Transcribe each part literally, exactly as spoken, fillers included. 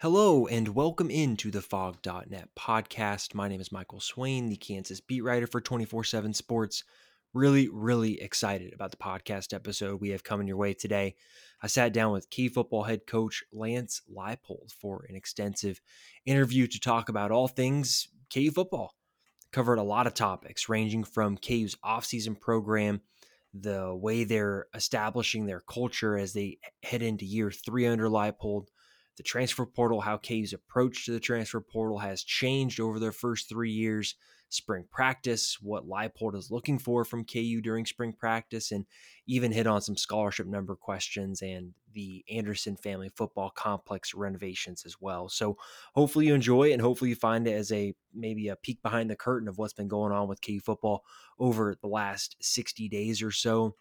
Hello and welcome into the Fog dot net podcast. My name is Michael Swain, the Kansas beat writer for twenty-four seven Sports. Really, really excited about the podcast episode we have coming your way today. I sat down with K football head coach Lance Leipold for an extensive interview to talk about all things K football. Covered a lot of topics ranging from K U's offseason program, the way they're establishing their culture as they head into year three under Leipold, the transfer portal, how K U's approach to the transfer portal has changed over their first three years, spring practice, what Leipold is looking for from K U during spring practice, and even hit on some scholarship number questions and the Anderson Family Football Complex renovations as well. So hopefully you enjoy it, and hopefully you find it as a maybe a peek behind the curtain of what's been going on with K U football over the last sixty days or so.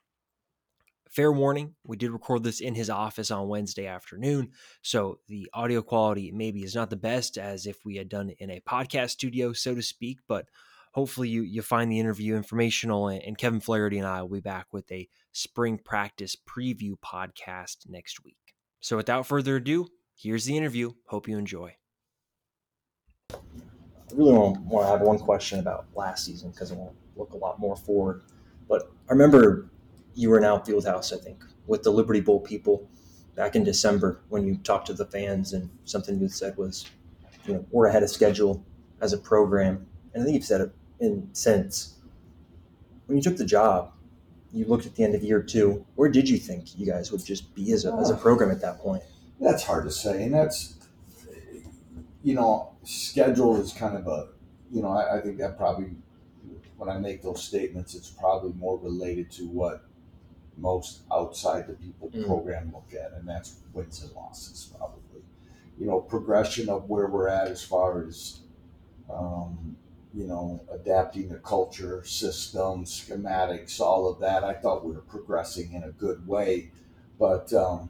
Fair warning, we did record this in his office on Wednesday afternoon, so the audio quality maybe is not the best as if we had done it in a podcast studio, so to speak, but hopefully you you find the interview informational, and, and Kevin Flaherty and I will be back with a spring practice preview podcast next week. So without further ado, here's the interview. Hope you enjoy. I really want to have one question about last season because I want to look a lot more forward, but I remember you were in Outfield House, I think, with the Liberty Bowl people back in December when you talked to the fans, and something you said was, you know, we're ahead of schedule as a program. And I think you've said it in since. When you took the job, you looked at the end of year two. Where did you think you guys would just be as a, as a program at that point? That's hard to say. And that's, you know, schedule is kind of a, you know, I, I think that probably, when I make those statements, it's probably more related to what most outside the people mm. program look at, and that's wins and losses, probably. You know, progression of where we're at as far as, um, you know, adapting the culture, system, schematics, all of that. I thought we were progressing in a good way, but, um,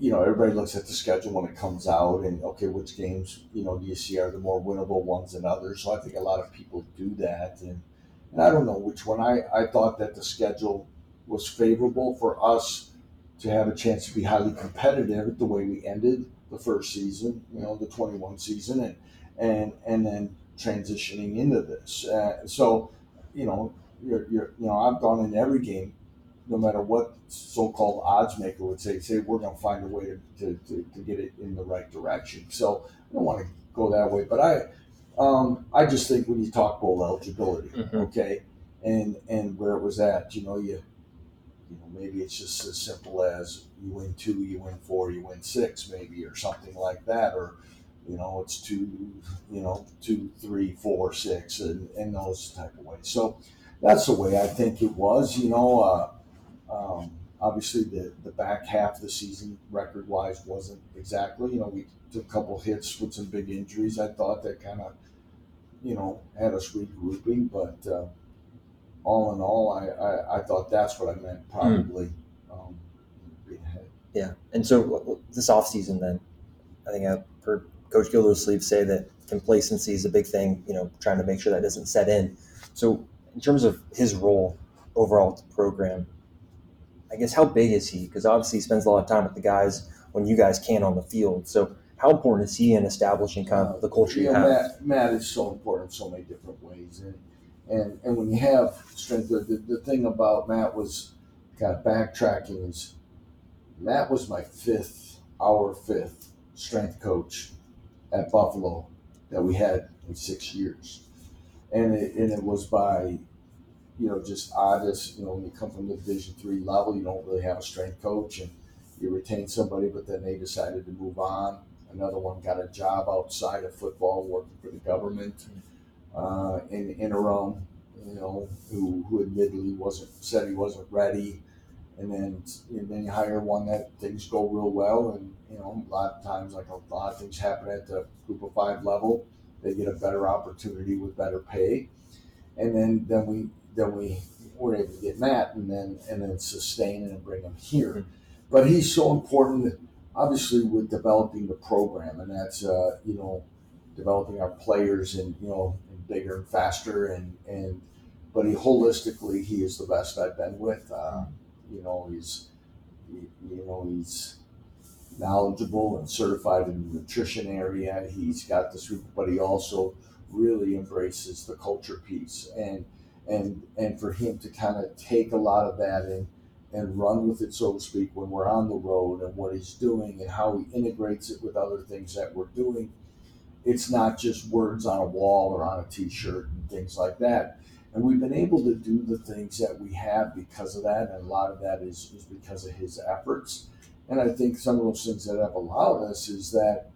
you know, everybody looks at the schedule when it comes out and, okay, which games, you know, do you see are the more winnable ones than others? So I think a lot of people do that, and, and I don't know which one. I, I thought that the schedule was favorable for us to have a chance to be highly competitive the way we ended the first season, you know, the twenty-one season, and and and then transitioning into this. Uh, so, you know, you're, you're, you know, I've gone in every game, no matter what so-called odds maker would say, say we're going to find a way to, to, to, to get it in the right direction. So I don't want to go that way, but I um, I just think when you talk bowl eligibility, mm-hmm. okay, and and where it was at, you know, you. You know, maybe it's just as simple as you win two, you win four, you win six, maybe, or something like that. Or, you know, it's two, you know, two, three, four, six, and, and those type of ways. So that's the way I think it was. You know, uh, um, obviously the, the back half of the season record-wise wasn't exactly. You know, we took a couple hits with some big injuries. I thought that kind of, you know, had us regrouping, but uh, – all in all, I, I, I thought that's what I meant, probably. Mm. Um, being ahead. Yeah, and so this offseason then, I think I heard Coach Gildersleeve say that complacency is a big thing, you know, trying to make sure that doesn't set in. So in terms of his role overall at the program, I guess how big is he? Because obviously he spends a lot of time with the guys when you guys can on the field. So how important is he in establishing kind of the culture yeah, you have? Matt, Matt is so important in so many different ways. And, And and when you have strength, the, the thing about Matt was kind of backtracking is Matt was my fifth, our fifth strength coach at Buffalo that we had in six years. And it, and it was by, you know, just oddest, you know, when you come from the Division three level, you don't really have a strength coach and you retain somebody, but then they decided to move on. Another one got a job outside of football, working for the government uh, in the interim, you know, who, who admittedly wasn't, said he wasn't ready. And then, and then you hire one that things go real well. And, you know, a lot of times, like a lot of things happen at the group of five level, they get a better opportunity with better pay. And then, then we, then we were able to get Matt and then, and then sustain and bring him here. But he's so important, obviously, with developing the program, and that's, uh, you know, developing our players and, you know, and bigger and faster. And, and, but he holistically, he is the best I've been with. Uh, You know, he's, you know, he's knowledgeable and certified in the nutrition area. He's got this, but he also really embraces the culture piece. And, and, and for him to kind of take a lot of that and, and run with it, so to speak, when we're on the road, and what he's doing and how he integrates it with other things that we're doing. It's not just words on a wall or on a t-shirt and things like that. And we've been able to do the things that we have because of that, and a lot of that is, is because of his efforts. And I think some of those things that have allowed us is that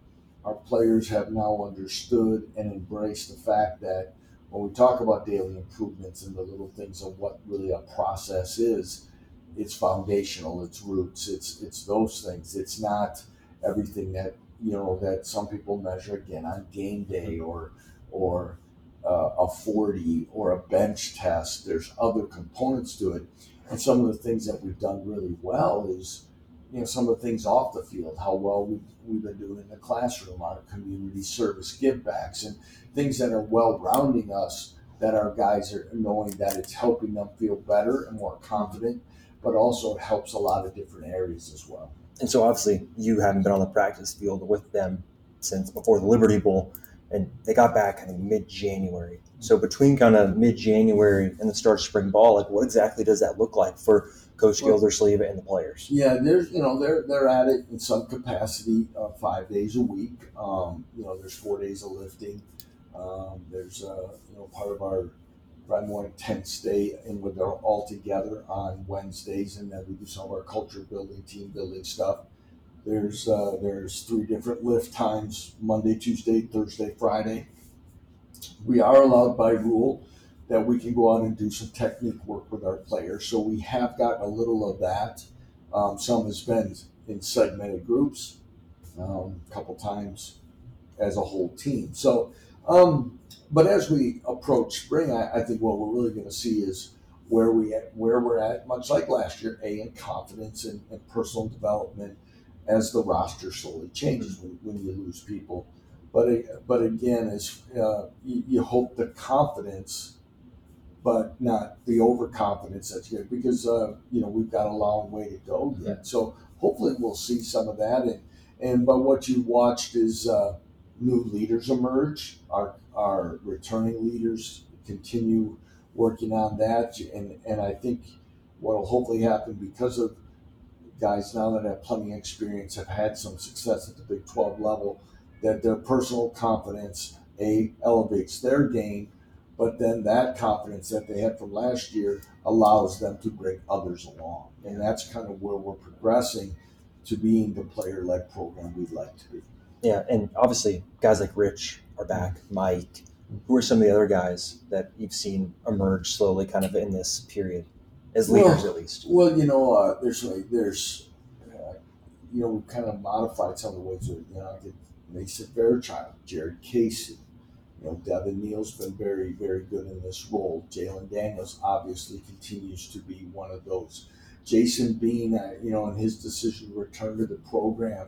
our players have now understood and embraced the fact that when we talk about daily improvements and the little things of what really a process is, it's foundational, it's roots, it's it's those things. It's not everything that, you know, that some people measure again on game day or or Uh, a forty or a bench test. There's other components to it. And some of the things that we've done really well is, you know, some of the things off the field, how well we've, we've been doing in the classroom, our community service givebacks, and things that are well-rounding us, that our guys are knowing that it's helping them feel better and more confident, but also it helps a lot of different areas as well. And so obviously you haven't been on the practice field with them since before the Liberty Bowl. And they got back, I think, mid-January. So between kind of mid-January and the start of spring ball, like what exactly does that look like for Coach well, Gildersleeve and the players? Yeah, there's, you know, they're they're at it in some capacity uh, five days a week. Um, you know, there's four days of lifting. Um, there's, uh, you know, part of our Friday morning tense day, and they're all together on Wednesdays, and then we do some of our culture building, team building stuff. There's uh, there's three different lift times, Monday, Tuesday, Thursday, Friday. We are allowed by rule that we can go out and do some technique work with our players. So we have gotten a little of that. Um, some has been in segmented groups um, a couple times as a whole team. So, um, but as we approach spring, I, I think what we're really going to see is where, we at, where we're at, much like last year, A, in confidence and, and personal development, as the roster slowly changes when, when you lose people. But but again, as, uh, you, you hope the confidence, but not the overconfidence that's good, because, uh, you know, we've got a long way to go yet. Yeah. So hopefully we'll see some of that. And, and but what you watched is uh, new leaders emerge. Our, our returning leaders continue working on that. And, and I think what will hopefully happen because of guys now that have plenty of experience, have had some success at the Big twelve level, that their personal confidence, A, elevates their game, but then that confidence that they had from last year allows them to bring others along. And that's kind of where we're progressing to being the player-led program we'd like to be. Yeah, and obviously guys like Rich are back, Mike. Who are some of the other guys that you've seen emerge slowly kind of in this period? As leaders, well, at least. Well, you know, uh, there's, like, there's, uh, you know, we've kind of modified some of the ways. You know, I get Mason Fairchild, Jared Casey, you know, Devin Neal's been very, very good in this role. Jalen Daniels obviously continues to be one of those. Jason Bean, uh, you know, in his decision to return to the program,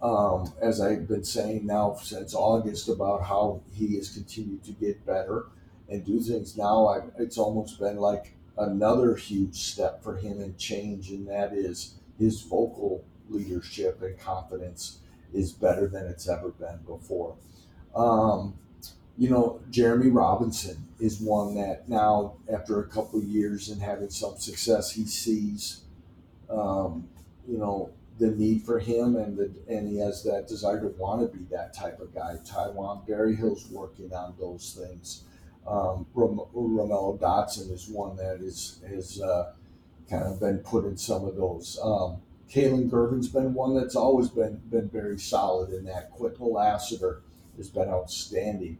um, as I've been saying now since August about how he has continued to get better and do things. Now I've, it's almost been like another huge step for him and change, and that is his vocal leadership and confidence is better than it's ever been before. Um, you know, Jeremy Robinson is one that now, after a couple of years and having some success, he sees, um, you know, the need for him, and the, and he has that desire to want to be that type of guy. Taiwan Berryhill's working on those things. Um, Rom- Romello Dotson is one that is has uh, kind of been put in some of those. Um, Karen Gerbin's been one that's always been been very solid in that. Quiple Lassiter has been outstanding.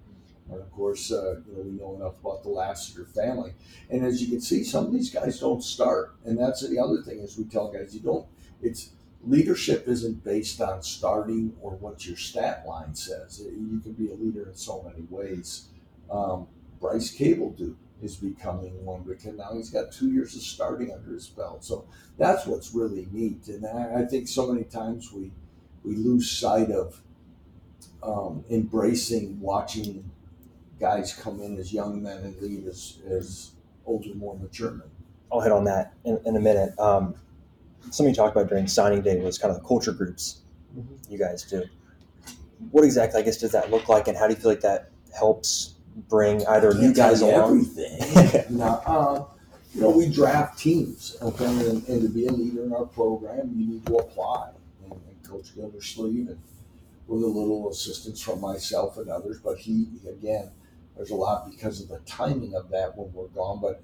And of course, uh, you know, we know enough about the Lassiter family. And as you can see, some of these guys don't start. And that's the other thing, is we tell guys, you don't, it's, leadership isn't based on starting or what your stat line says. You can be a leader in so many ways. Um, Bryce Cable Duke is becoming one, because now he's got two years of starting under his belt. So that's what's really neat. And I, I think so many times we, we lose sight of um, embracing, watching guys come in as young men and lead as, as older, more mature men. I'll hit on that in, in a minute. Um, something you talked about during signing day was kind of the culture groups mm-hmm. you guys do. What exactly, I guess, does that look like, and how do you feel like that helps bring either new guys along? Everything. now, uh, you know, we draft teams, okay, and, and to be a leader in our program, you need to apply. And, and Coach Gildersleeve, and with a little assistance from myself and others, but he, again, there's a lot because of the timing of that when we're gone, but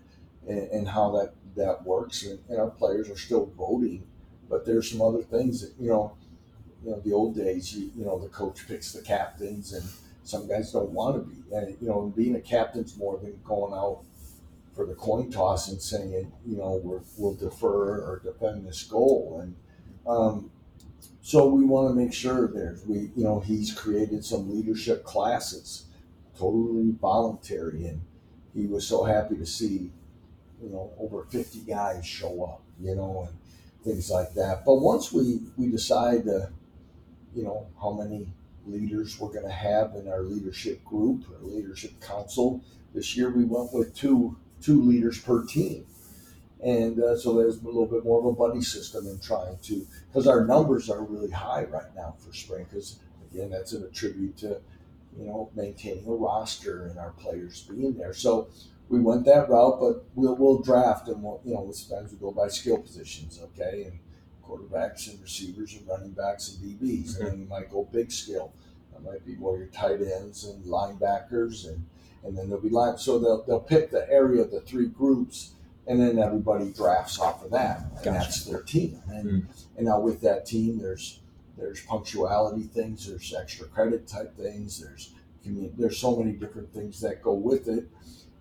and, and how that, that works, and, and our players are still voting, but there's some other things that, you know, you know, the old days, you, you know, the coach picks the captains, and some guys don't want to be, and you know, being a captain's more than going out for the coin toss and saying, you know, we're, we'll defer or defend this goal, and um, so we want to make sure there's we, you know, he's created some leadership classes. Totally voluntary, and he was so happy to see, you know, over fifty guys show up, you know, and things like that. But once we, we decide, uh, you know, how many leaders we're going to have in our leadership group, our leadership council, this year we went with two two leaders per team. And uh, so there's a little bit more of a buddy system in trying to, because our numbers are really high right now for spring, because, again, that's an attribute to, you know, maintaining a roster and our players being there. So we went that route, but we'll, we'll draft, and we'll, you know, sometimes we go by skill positions, okay, and quarterbacks and receivers and running backs and D Bs. Mm-hmm. And then you might go big skill. That might be more your tight ends and linebackers, and, and then there'll be line. So they'll, they'll pick the area of the three groups, and then everybody drafts off of that, and gotcha. That's their team. And, mm-hmm. and now with that team, there's There's punctuality things, there's extra credit type things, there's there's so many different things that go with it,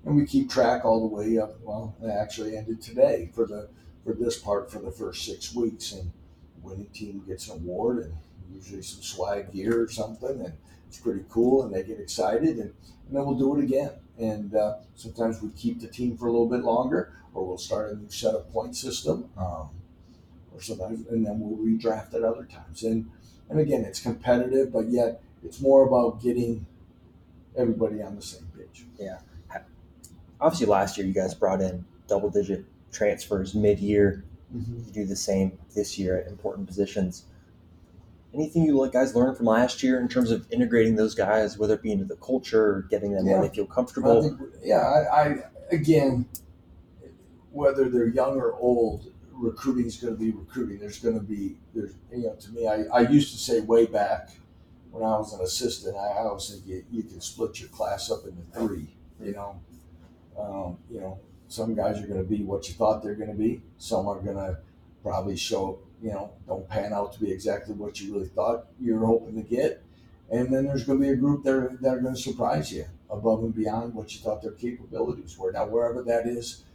and we keep track all the way up. Well, it actually ended today for the for this part for the first six weeks, and the winning team gets an award and usually some swag gear or something, and it's pretty cool, and they get excited, and, and then we'll do it again. And uh, sometimes we keep the team for a little bit longer, or we'll start a new set of point system. Um, Sometimes, and then we'll redraft at other times, and and again, it's competitive, but yet it's more about getting everybody on the same page. Yeah, obviously, last year you guys brought in double-digit transfers mid-year. Mm-hmm. You do the same this year at important positions. Anything you guys learned from last year in terms of integrating those guys, whether it be into the culture or getting them yeah. where they feel comfortable? I think, yeah, I, I again, whether they're young or old. Recruiting is going to be recruiting. There's going to be, there's, you know, to me, I, I used to say way back when I was an assistant, I always think you, you can split your class up into three, you know. Um, you know, some guys are going to be what you thought they're going to be. Some are going to probably show, you know, don't pan out to be exactly what you really thought you were hoping to get. And then there's going to be a group there that are going to surprise you above and beyond what you thought their capabilities were. Now, wherever that is,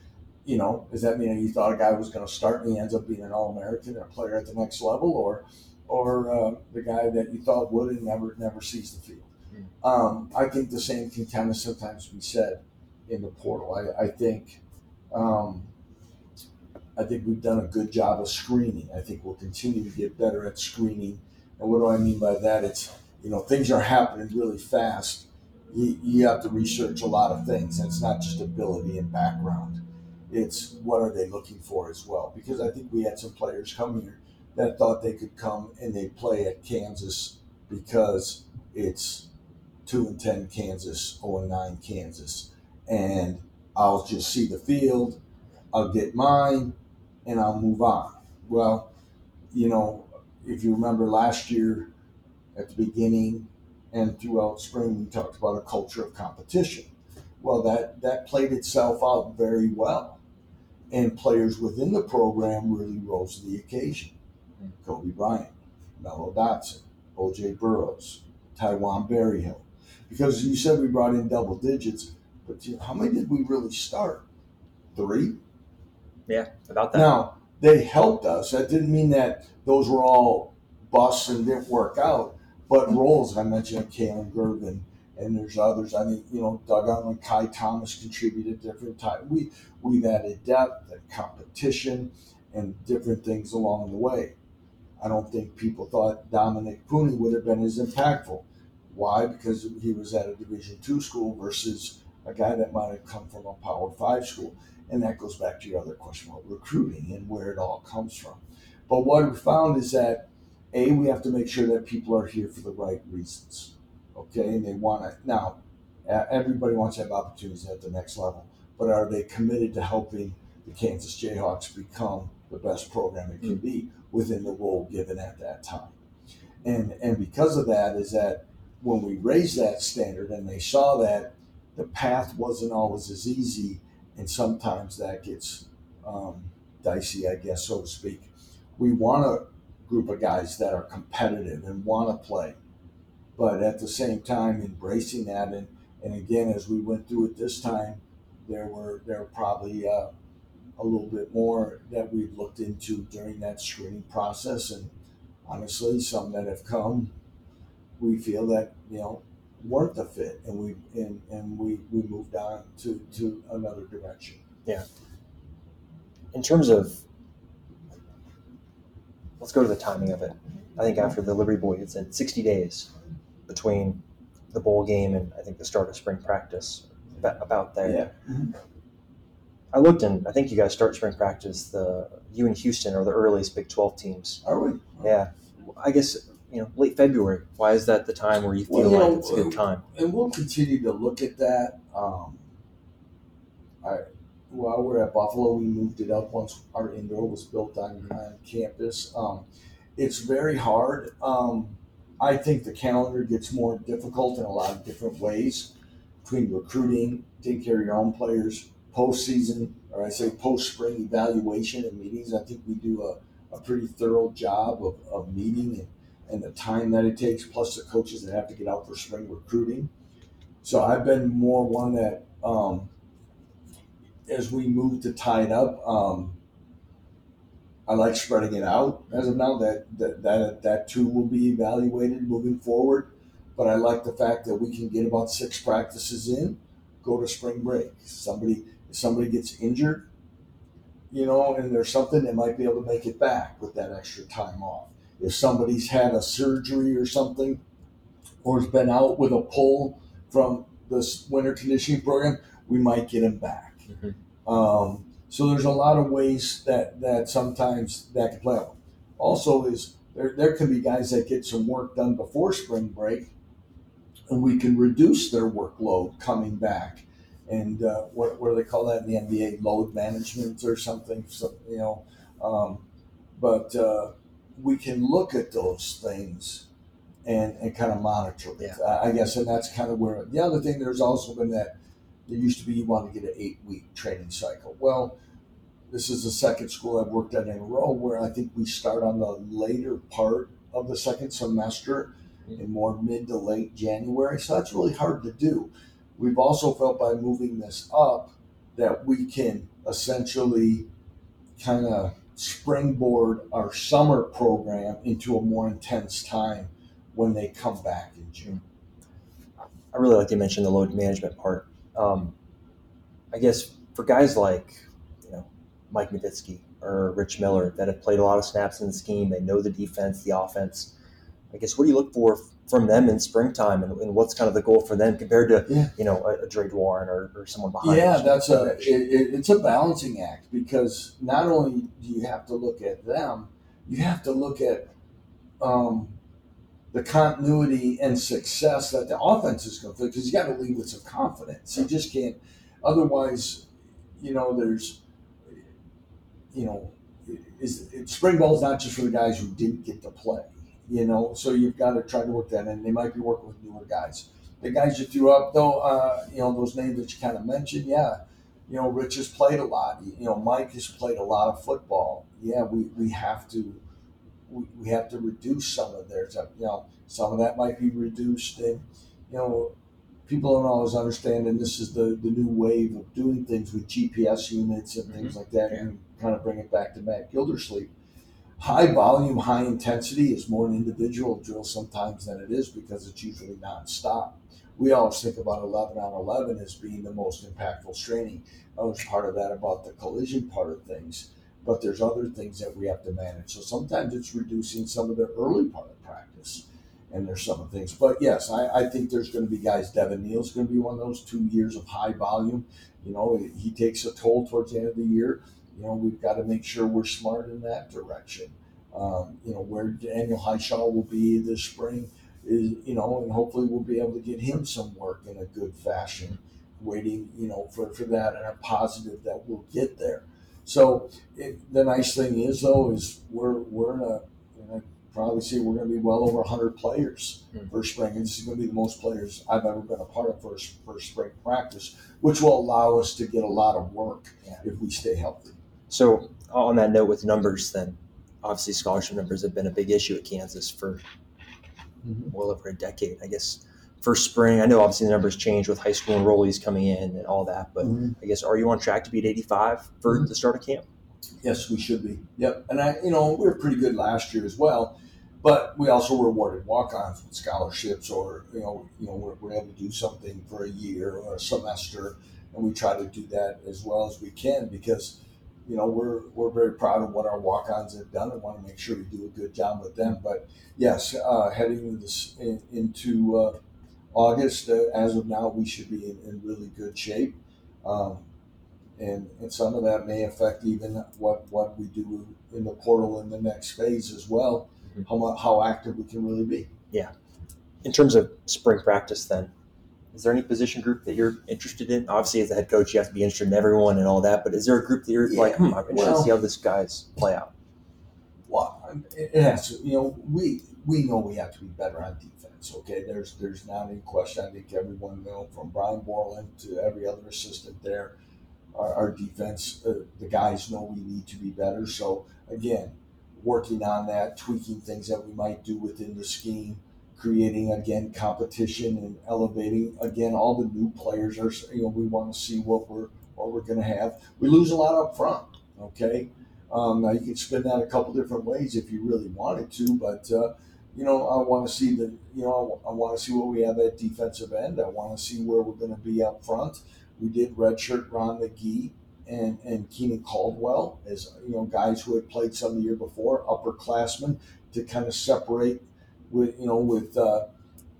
you know, does that mean you thought a guy was going to start and he ends up being an All-American and a player at the next level, or or uh, the guy that you thought would and never never sees the field? Mm-hmm. Um, I think the same can kind of sometimes be said in the portal. I, I think um, I think we've done a good job of screening. I think we'll continue to get better at screening. And what do I mean by that? It's, you know, things are happening really fast. You, you have to research a lot of things. And it's not just ability and background. It's what are they looking for as well, because I think we had some players come here that thought they could come and they play at Kansas because it's two and ten Kansas, oh and nine Kansas, and I'll just see the field, I'll get mine, and I'll move on. Well, you know, if you remember last year at the beginning and throughout spring, we talked about a culture of competition. Well, that, that played itself out very well. And players within the program really rose to the occasion. Kobe Bryant, Melo Dotson, O J Burroughs, Taiwan Berryhill. Because you said we brought in double digits, but you know, how many did we really start? Three? Yeah, about that. Now, they helped us. That didn't mean that those were all busts and didn't work out, but roles, I mentioned Karen Gerbin, and there's others. I mean, you know, Doug Allen, Kai Thomas contributed different times. We, we've added depth and competition and different things along the way. I don't think people thought Dominic Puni would have been as impactful. Why? Because he was at a Division two school versus a guy that might have come from a Power five school. And that goes back to your other question about recruiting and where it all comes from. But what we found is that, A, we have to make sure that people are here for the right reasons. Okay, and they want to, now, everybody wants to have opportunities at the next level, but are they committed to helping the Kansas Jayhawks become the best program it can be within the role given at that time? And and because of that is that when we raised that standard and they saw that the path wasn't always as easy, and sometimes that gets um, dicey, I guess, so to speak. We want a group of guys that are competitive and want to play, but at the same time embracing that. And, and again, as we went through it this time, there were there were probably uh, a little bit more that we looked into during that screening process. And honestly, some that have come, we feel that, you know, weren't the fit, and we and, and we, we moved on to, to another direction. Yeah. In terms of, let's go to the timing of it. I think after the Liberty Bowl, it's in sixty days between the bowl game and I think the start of spring practice, about there. Yeah. Mm-hmm. I looked and I think you guys start spring practice, the you and Houston are the earliest Big twelve teams. Are we? Yeah. I guess, you know, late February. Why is that the time where you feel well, you like know, it's a good time? And we'll continue to look at that. Um, I, while we were at Buffalo, we moved it up once our indoor was built on, mm-hmm. on campus. Um, it's very hard. Um, I think the calendar gets more difficult in a lot of different ways between recruiting, taking care of your own players, postseason, or I say post-spring evaluation and meetings. I think we do a, a pretty thorough job of, of meeting and and the time that it takes, plus the coaches that have to get out for spring recruiting. So I've been more one that, um, as we move to tie it up, um, I like spreading it out. As of now, that, that that that too will be evaluated moving forward. But I like the fact that we can get about six practices in, go to spring break. Somebody, if somebody gets injured, you know, and there's something, they might be able to make it back with that extra time off. If somebody's had a surgery or something, or has been out with a pull from this winter conditioning program, we might get him back. Mm-hmm. Um, so there's a lot of ways that, that sometimes that can play out. Also, is there there can be guys that get some work done before spring break, and we can reduce their workload coming back. And uh, what what do they call that in the N B A? Load management or something. So, you know, um, but. Uh, we can look at those things and, and kind of monitor it, yeah. I guess. And that's kind of where the other thing, there's also been that there used to be you want to get an eight week training cycle. Well, this is the second school I've worked at in a row where I think we start on the later part of the second semester, mm-hmm. in more mid to late January. So that's really hard to do. We've also felt by moving this up that we can essentially kind of springboard our summer program into a more intense time when they come back in June. I really like you mentioned the load management part. Um, I guess for guys like, you know, Mike Meditsky or Rich Miller that have played a lot of snaps in the scheme, they know the defense, the offense. I guess what do you look for from them in springtime, and, and what's kind of the goal for them compared to, yeah. you know, a, a Dre Warren or, or someone behind? Yeah, that's a it, it, it's a balancing act, because not only do you have to look at them, you have to look at um, the continuity and success that the offense is going to, because you got to lead with some confidence. You just can't. Otherwise, you know, there's, you know, is spring ball is not just for the guys who didn't get to play, you know, so you've got to try to work that in. They might be working with newer guys. The guys you threw up, though, uh, you know, those names that you kind of mentioned, yeah, you know, Rich has played a lot. You know, Mike has played a lot of football. Yeah, we, we have to we, we have to reduce some of their stuff. You know, some of that might be reduced. And, you know, people don't always understand, and this is the, the new wave of doing things with G P S units and things mm-hmm. like that, and kind of bring it back to Matt Gildersleeve. High volume, high intensity is more an individual drill sometimes than it is because it's usually nonstop. We always think about eleven on eleven as being the most impactful training. I was part of that about the collision part of things, but there's other things that we have to manage. So sometimes it's reducing some of the early part of practice, and there's some of the things. But yes, I, I think there's going to be guys. Devin Neal's going to be one of those two years of high volume. You know, he takes a toll towards the end of the year. You know, we've got to make sure we're smart in that direction. Um, you know, where Daniel Hayschall will be this spring is, you know, and hopefully we'll be able to get him some work in a good fashion, waiting, you know, for, for that, and a positive that we'll get there. So it, the nice thing is, though, is we're, we're in a, in a probably see we're going to be well over one hundred players mm-hmm. for spring, and this is going to be the most players I've ever been a part of for, for spring practice, which will allow us to get a lot of work yeah. if we stay healthy. So on that note with numbers then, obviously scholarship numbers have been a big issue at Kansas for mm-hmm. well over a decade, I guess. For spring, I know obviously the numbers change with high school enrollees coming in and all that, but mm-hmm. I guess are you on track to be at eighty-five for mm-hmm. the start of camp? Yes, we should be. Yep. And I, you know, we were pretty good last year as well, but we also rewarded walk-ons with scholarships, or, you know, you know, we're, we're able to do something for a year or a semester, and we try to do that as well as we can because, you know, we're we're very proud of what our walk-ons have done and want to make sure we do a good job with them. But yes, uh, heading into, this, in, into uh, August, uh, as of now, we should be in, in really good shape. Um, and and some of that may affect even what, what we do in the portal in the next phase as well, mm-hmm. how how active we can really be. Yeah. In terms of spring practice then, is there any position group that you're interested in? Obviously, as a head coach, you have to be interested in everyone and all that, but is there a group that you're yeah, like, hmm, I'm interested well, to see how this guy's play out? Well, it has to, you know, we we know we have to be better on defense, okay? There's there's not any question. I think everyone, you know, from Brian Borland to every other assistant there, our, our defense, uh, the guys know we need to be better. So, again, working on that, tweaking things that we might do within the scheme, creating, again, competition and elevating, again, all the new players are, you know, we want to see what we're what we're going to have. We lose a lot up front, okay? Um, now, you can spin that a couple different ways if you really wanted to, but, uh, you know, I want to see the, you know, I want to see what we have at defensive end. I want to see where we're going to be up front. We did redshirt Ron McGee and, and Keenan Caldwell as, you know, guys who had played some the year before, upperclassmen, to kind of separate with, you know, with, uh,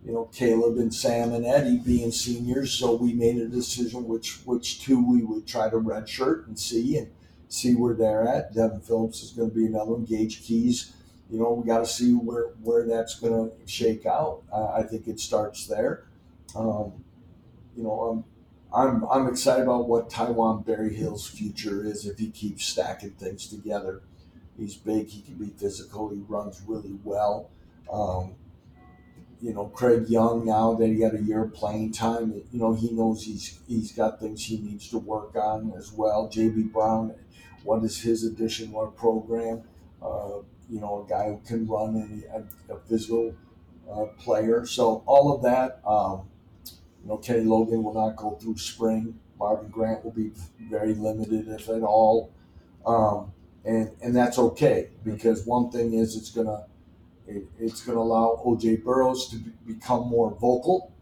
you know, Caleb and Sam and Eddie being seniors. So we made a decision which, which two we would try to redshirt and see and see where they're at. Devin Phillips is going to be another one. Gage Keys, you know, we got to see where, where that's going to shake out. Uh, I think it starts there. Um, you know, I'm, I'm, I'm excited about what Taiwan Berryhill's future is if he keeps stacking things together. He's big. He can be physical. He runs really well. Um, you know, Craig Young, now that he had a year of playing time, you know, he knows he's he's got things he needs to work on as well. J B Brown, what is his addition, what a program, uh, you know, a guy who can run and a, a physical uh, player. So all of that, um, you know, Kenny Logan will not go through spring. Marvin Grant will be very limited, if at all. Um, and, and that's okay, because one thing is it's going to, It, it's going to allow O J Burroughs to be, become more vocal,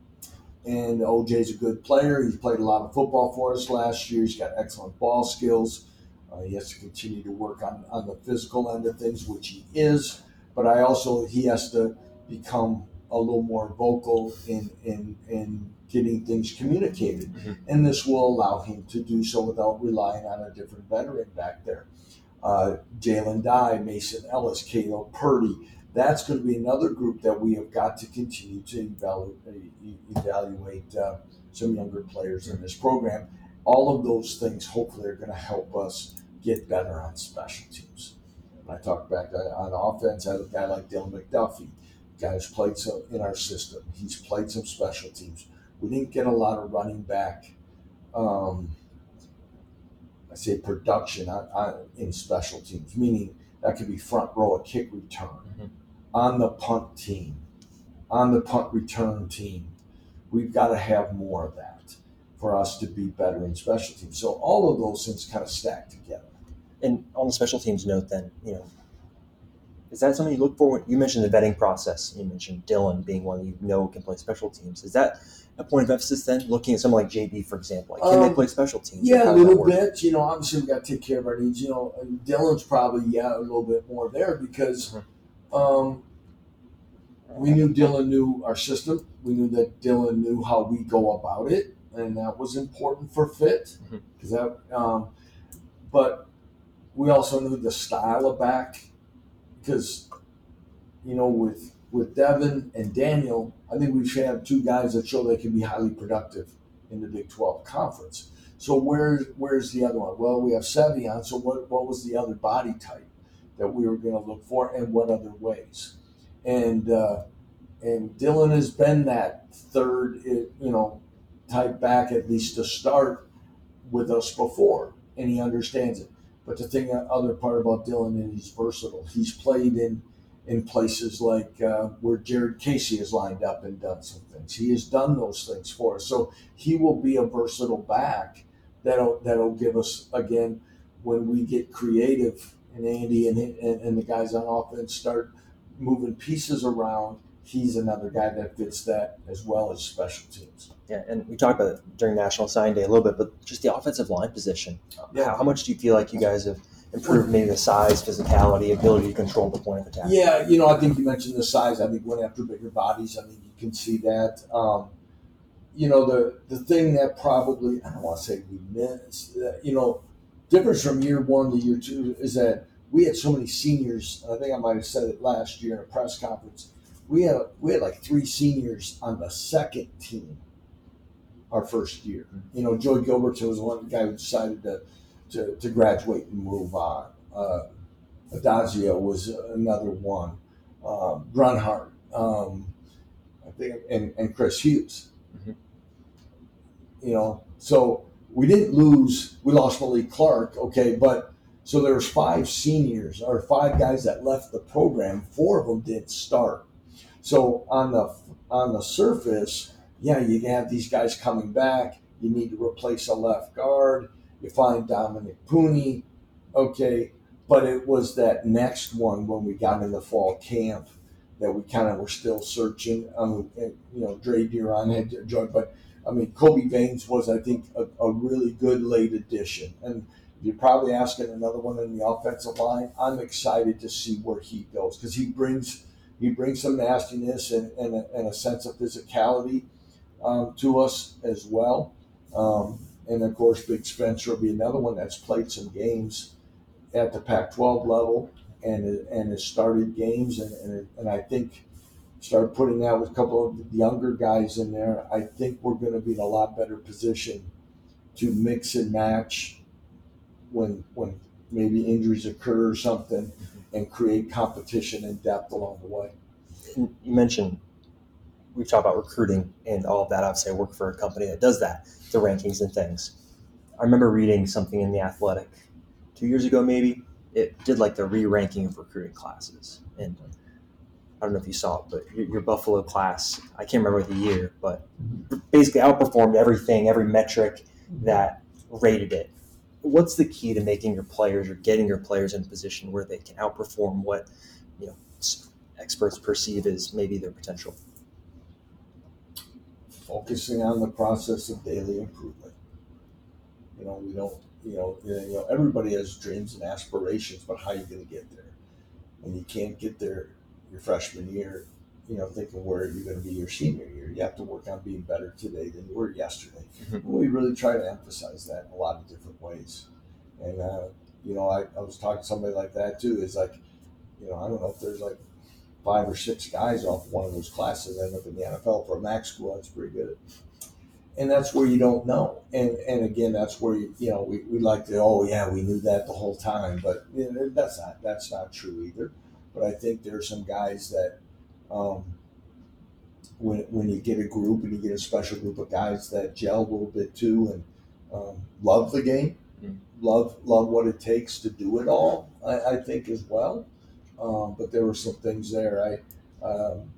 and O J's a good player. He's played a lot of football for us last year. He's got excellent ball skills. Uh, he has to continue to work on, on the physical end of things, which he is, but I also, he has to become a little more vocal in, in, in getting things communicated, mm-hmm. and this will allow him to do so without relying on a different veteran back there. Uh, Jalen Dye, Mason Ellis, Caleb Purdy. That's going to be another group that we have got to continue to evaluate, evaluate uh, some younger players in this program. All of those things hopefully are going to help us get better on special teams. When I talk back on offense, I had a guy like Dylan McDuffie, a guy who's played some in our system. He's played some special teams. We didn't get a lot of running back, um, I say production on, on, in special teams, meaning that could be front row, a kick return, mm-hmm. on the punt team, on the punt return team. We've got to have more of that for us to be better in special teams. So all of those things kind of stack together. And on the special teams note then, you know, is that something you look for? You mentioned the vetting process. You mentioned Dylan being one you know can play special teams. Is that a point of emphasis then, looking at someone like J B, for example? Like, can um, they play special teams? Yeah, a little bit. You know, obviously we've got to take care of our needs. You know, Dylan's probably, yeah, a little bit more there because mm-hmm. um, we knew Dylan knew our system. We knew that Dylan knew how we go about it, and that was important for fit. Mm-hmm. 'Cause that, um, but we also knew the style of back. Because, you know, with with Devin and Daniel, I think we should have two guys that show they can be highly productive in the Big twelve Conference. So where, where's the other one? Well, we have Sevion, so what, what was the other body type that we were going to look for, and what other ways? And uh, and Dylan has been that third, you know, type back, at least to start with us before, and he understands it. But the thing, the other part about Dylan is he's versatile. He's played in in places like uh, where Jared Casey has lined up and done some things. He has done those things for us. So he will be a versatile back that'll that'll give us, again, when we get creative and Andy and, and, and the guys on offense start moving pieces around, he's another guy that fits that as well as special teams. Yeah, and we talked about it during National Signing Day a little bit, but just the offensive line position. Yeah. How, how much do you feel like you guys have improved, maybe the size, physicality, ability to control the point of attack? Yeah, you know, I think you mentioned the size. I think went after bigger bodies. I think you can see that. Um, you know, the, the thing that probably, I don't want to say we missed, uh, you know, difference from year one to year two is that we had so many seniors. I think I might have said it last year in a press conference. We had we had like three seniors on the second team our first year. You know, Joey Gilbertson was one guy who decided to to, to graduate and move on. Uh, Adazio was another one. Um, Brunhart, um, I think, and, and Chris Hughes. Mm-hmm. You know, so we didn't lose. We lost Malik Clark, okay, but so there was five seniors or five guys that left the program. Four of them didn't start. So on the on the surface, yeah, you have these guys coming back. You need to replace a left guard. You find Dominic Puni, okay. But it was that next one when we got into fall camp that we kind of were still searching. Um, and, you know, Dre Warren had joined, but I mean, Kobe Baines was, I think, a, a really good late addition. And you're probably asking another one in the offensive line. I'm excited to see where he goes because he brings. He brings some nastiness and, and, a, and a sense of physicality um, to us as well. Um, and, of course, Big Spencer will be another one that's played some games at the Pac twelve level and and has started games. And, and, and I think start putting that with a couple of younger guys in there, I think we're going to be in a lot better position to mix and match when when maybe injuries occur or something, and create competition and depth along the way. You mentioned, we've talked about recruiting and all of that. Obviously, I work for a company that does that, the rankings and things. I remember reading something in The Athletic two years ago, maybe. It did like the re-ranking of recruiting classes. And I don't know if you saw it, but your, your Buffalo class, I can't remember the year, but basically outperformed everything, every metric that rated it. What's the key to making your players or getting your players in a position where they can outperform what, you know, experts perceive as maybe their potential? Focusing on the process of daily improvement. You know, we don't, you know, you know, everybody has dreams and aspirations, but how are you going to get there? And you can't get there your freshman year, you know, thinking where you're going to be your senior year. You have to work on being better today than you were yesterday. Mm-hmm. We really try to emphasize that in a lot of different ways. And, uh, you know, I, I was talking to somebody like that too. It's like, you know, I don't know if there's like five or six guys off one of those classes that end up in the N F L for a max school. That's pretty good. And that's where you don't know. And and again, that's where, you, you know, we, we like to, oh, yeah, we knew that the whole time. But you know, that's not that's not true either. But I think there are some guys that um, when when you get a group and you get a special group of guys that gel a little bit too and um, love the game, mm-hmm. love love what it takes to do it all, I, I think as well. Um, but there were some things there. I um,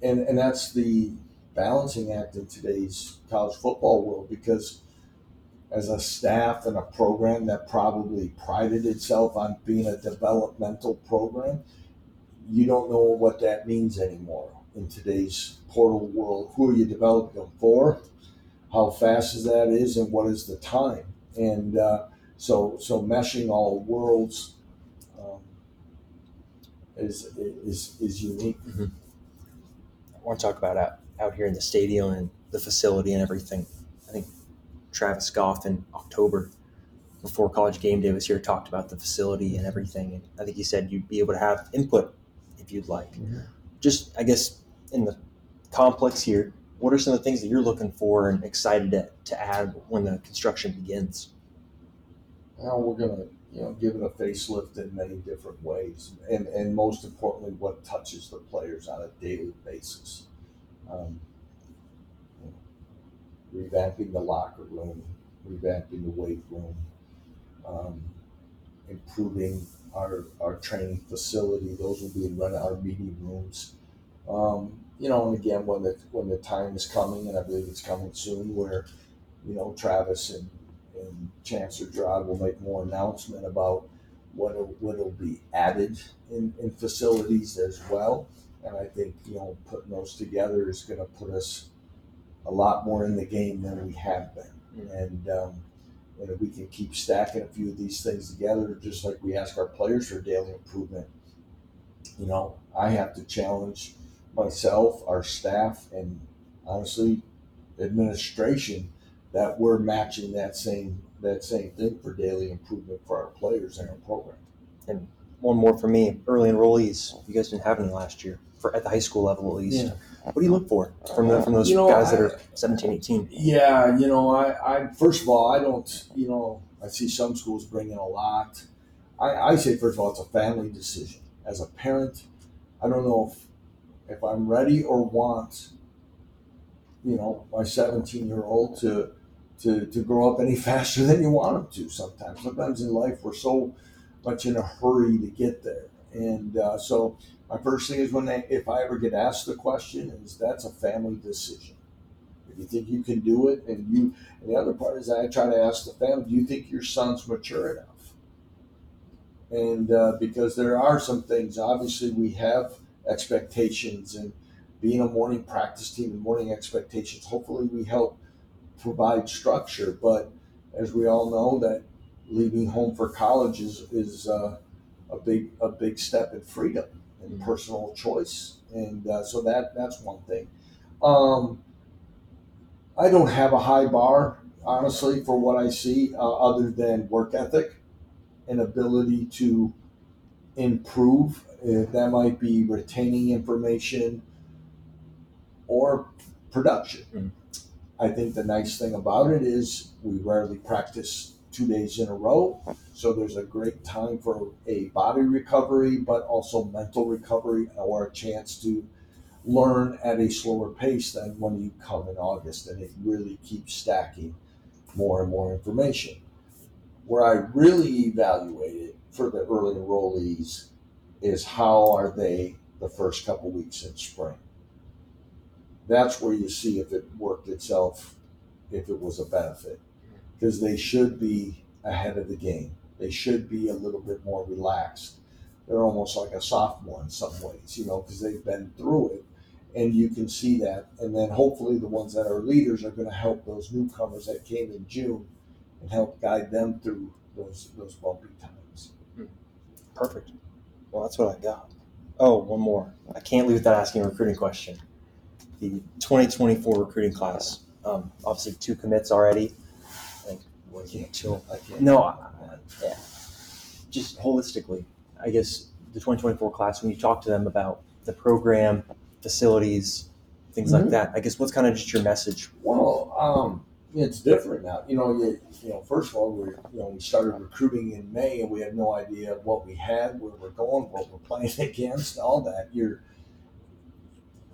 and and that's the balancing act in today's college football world, because as a staff and a program that probably prided itself on being a developmental program, you don't know what that means anymore in today's portal world. Who are you developing them for? How fast is that is, and what is the time? And uh, so so meshing all worlds um, is is is unique. Mm-hmm. I want to talk about that. Out here in the stadium and the facility and everything. I think Travis Goff in October, before College Game Day was here, talked about the facility and everything. And I think he said you'd be able to have input if you'd like. Mm-hmm. Just, I guess, in the complex here, what are some of the things that you're looking for and excited to, to add when the construction begins? Well, we're going to you know, give it a facelift in many different ways. And, and most importantly, what touches the players on a daily basis. Um, you know, revamping the locker room, revamping the weight room, um, improving our our training facility. Those will be in our meeting rooms. Um, you know, and again, when the when the time is coming, and I believe it's coming soon, where you know Travis and, and Chancellor Gerard will make more announcement about what what will be added in, in facilities as well. And I think, you know, putting those together is going to put us a lot more in the game than we have been. And, um, and if we can keep stacking a few of these things together, just like we ask our players for daily improvement, you know, I have to challenge myself, our staff, and honestly, administration, that we're matching that same that same thing for daily improvement for our players and our program. And one more for me, early enrollees. You guys been having last year. For at the high school level, at least, yeah. What do you look for from the, from those you know, guys I, that are seventeen, eighteen? Yeah, you know, I, I first of all, I don't, you know, I see some schools bring in a lot. I, I say, first of all, it's a family decision. As a parent, I don't know if, if I'm ready or want, you know, my seventeen-year-old to, to, to grow up any faster than you want them to sometimes. Sometimes in life, we're so much in a hurry to get there. And uh, so... my first thing is when they, if I ever get asked the question, is that's a family decision. If you think you can do it, and you, and the other part is I try to ask the family, do you think your son's mature enough? And uh, because there are some things, obviously we have expectations, and being a morning practice team and morning expectations, hopefully we help provide structure. But as we all know, that leaving home for college is, is uh, a big, a big step in freedom. And personal choice, and uh, so that that's one thing. Um, I don't have a high bar, honestly, for what I see, uh, other than work ethic and ability to improve. Uh, that might be retaining information or production. Mm-hmm. I think the nice thing about it is we rarely practice two days in a row. So there's a great time for a body recovery, but also mental recovery, or a chance to learn at a slower pace than when you come in August. And it really keeps stacking more and more information. Where I really evaluate it for the early enrollees is how are they the first couple weeks in spring. That's where you see if it worked itself, if it was a benefit. Because they should be ahead of the game. They should be a little bit more relaxed. They're almost like a sophomore in some ways, you know, because they've been through it, and you can see that. And then hopefully the ones that are leaders are going to help those newcomers that came in June and help guide them through those those bumpy times. Perfect. Well, that's what I got. Oh, one more. I can't leave without asking a recruiting question. The twenty twenty-four recruiting class, um, obviously two commits already. I can't chill. I can't. No, I, I, yeah. Just holistically, I guess the twenty twenty-four class, when you talk to them about the program, facilities, things mm-hmm. like that. I guess what's kind of just your message? Well, um, it's different now. You know, you, you know, first of all, we you know we started recruiting in May, and we had no idea what we had, where we're going, what we're playing against, all that. You're,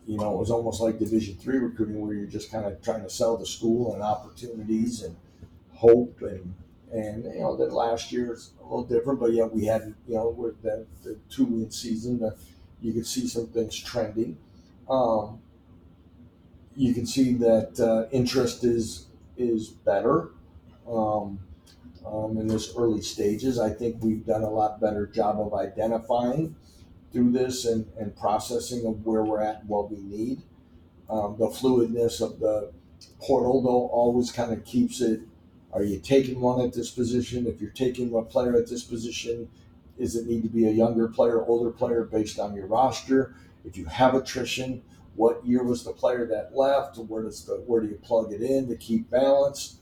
you know, it was almost like Division three recruiting, where you're just kind of trying to sell the school and opportunities and hope and. And, you know, that last year is a little different, but, yeah, we had, you know, with the, the two-win season, the, you could see some things trending. Um, you can see that uh, interest is is better um, um, in this early stages. I think we've done a lot better job of identifying through this and, and processing of where we're at and what we need. Um, the fluidness of the portal, though, always kind of keeps it. Are you taking one at this position? If you're taking a player at this position, does it need to be a younger player, older player based on your roster? If you have attrition, what year was the player that left? Where does the where do you plug it in to keep balance?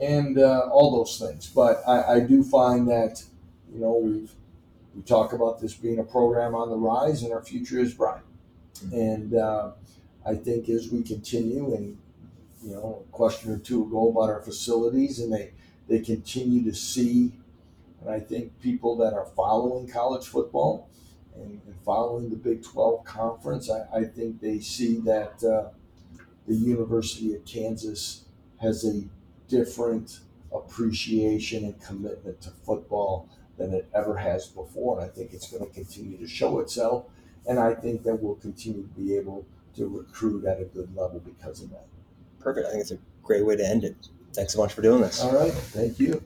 And uh, all those things. But I, I do find that, you know, we we talk about this being a program on the rise, and our future is bright. Mm-hmm. And uh, I think as we continue and. You know, a question or two ago about our facilities, and they, they continue to see, and I think people that are following college football and, and following the Big twelve conference, I, I think they see that uh, the University of Kansas has a different appreciation and commitment to football than it ever has before, and I think it's going to continue to show itself, and I think that we'll continue to be able to recruit at a good level because of that. Perfect. I think it's a great way to end it. Thanks so much for doing this. All right. Thank you.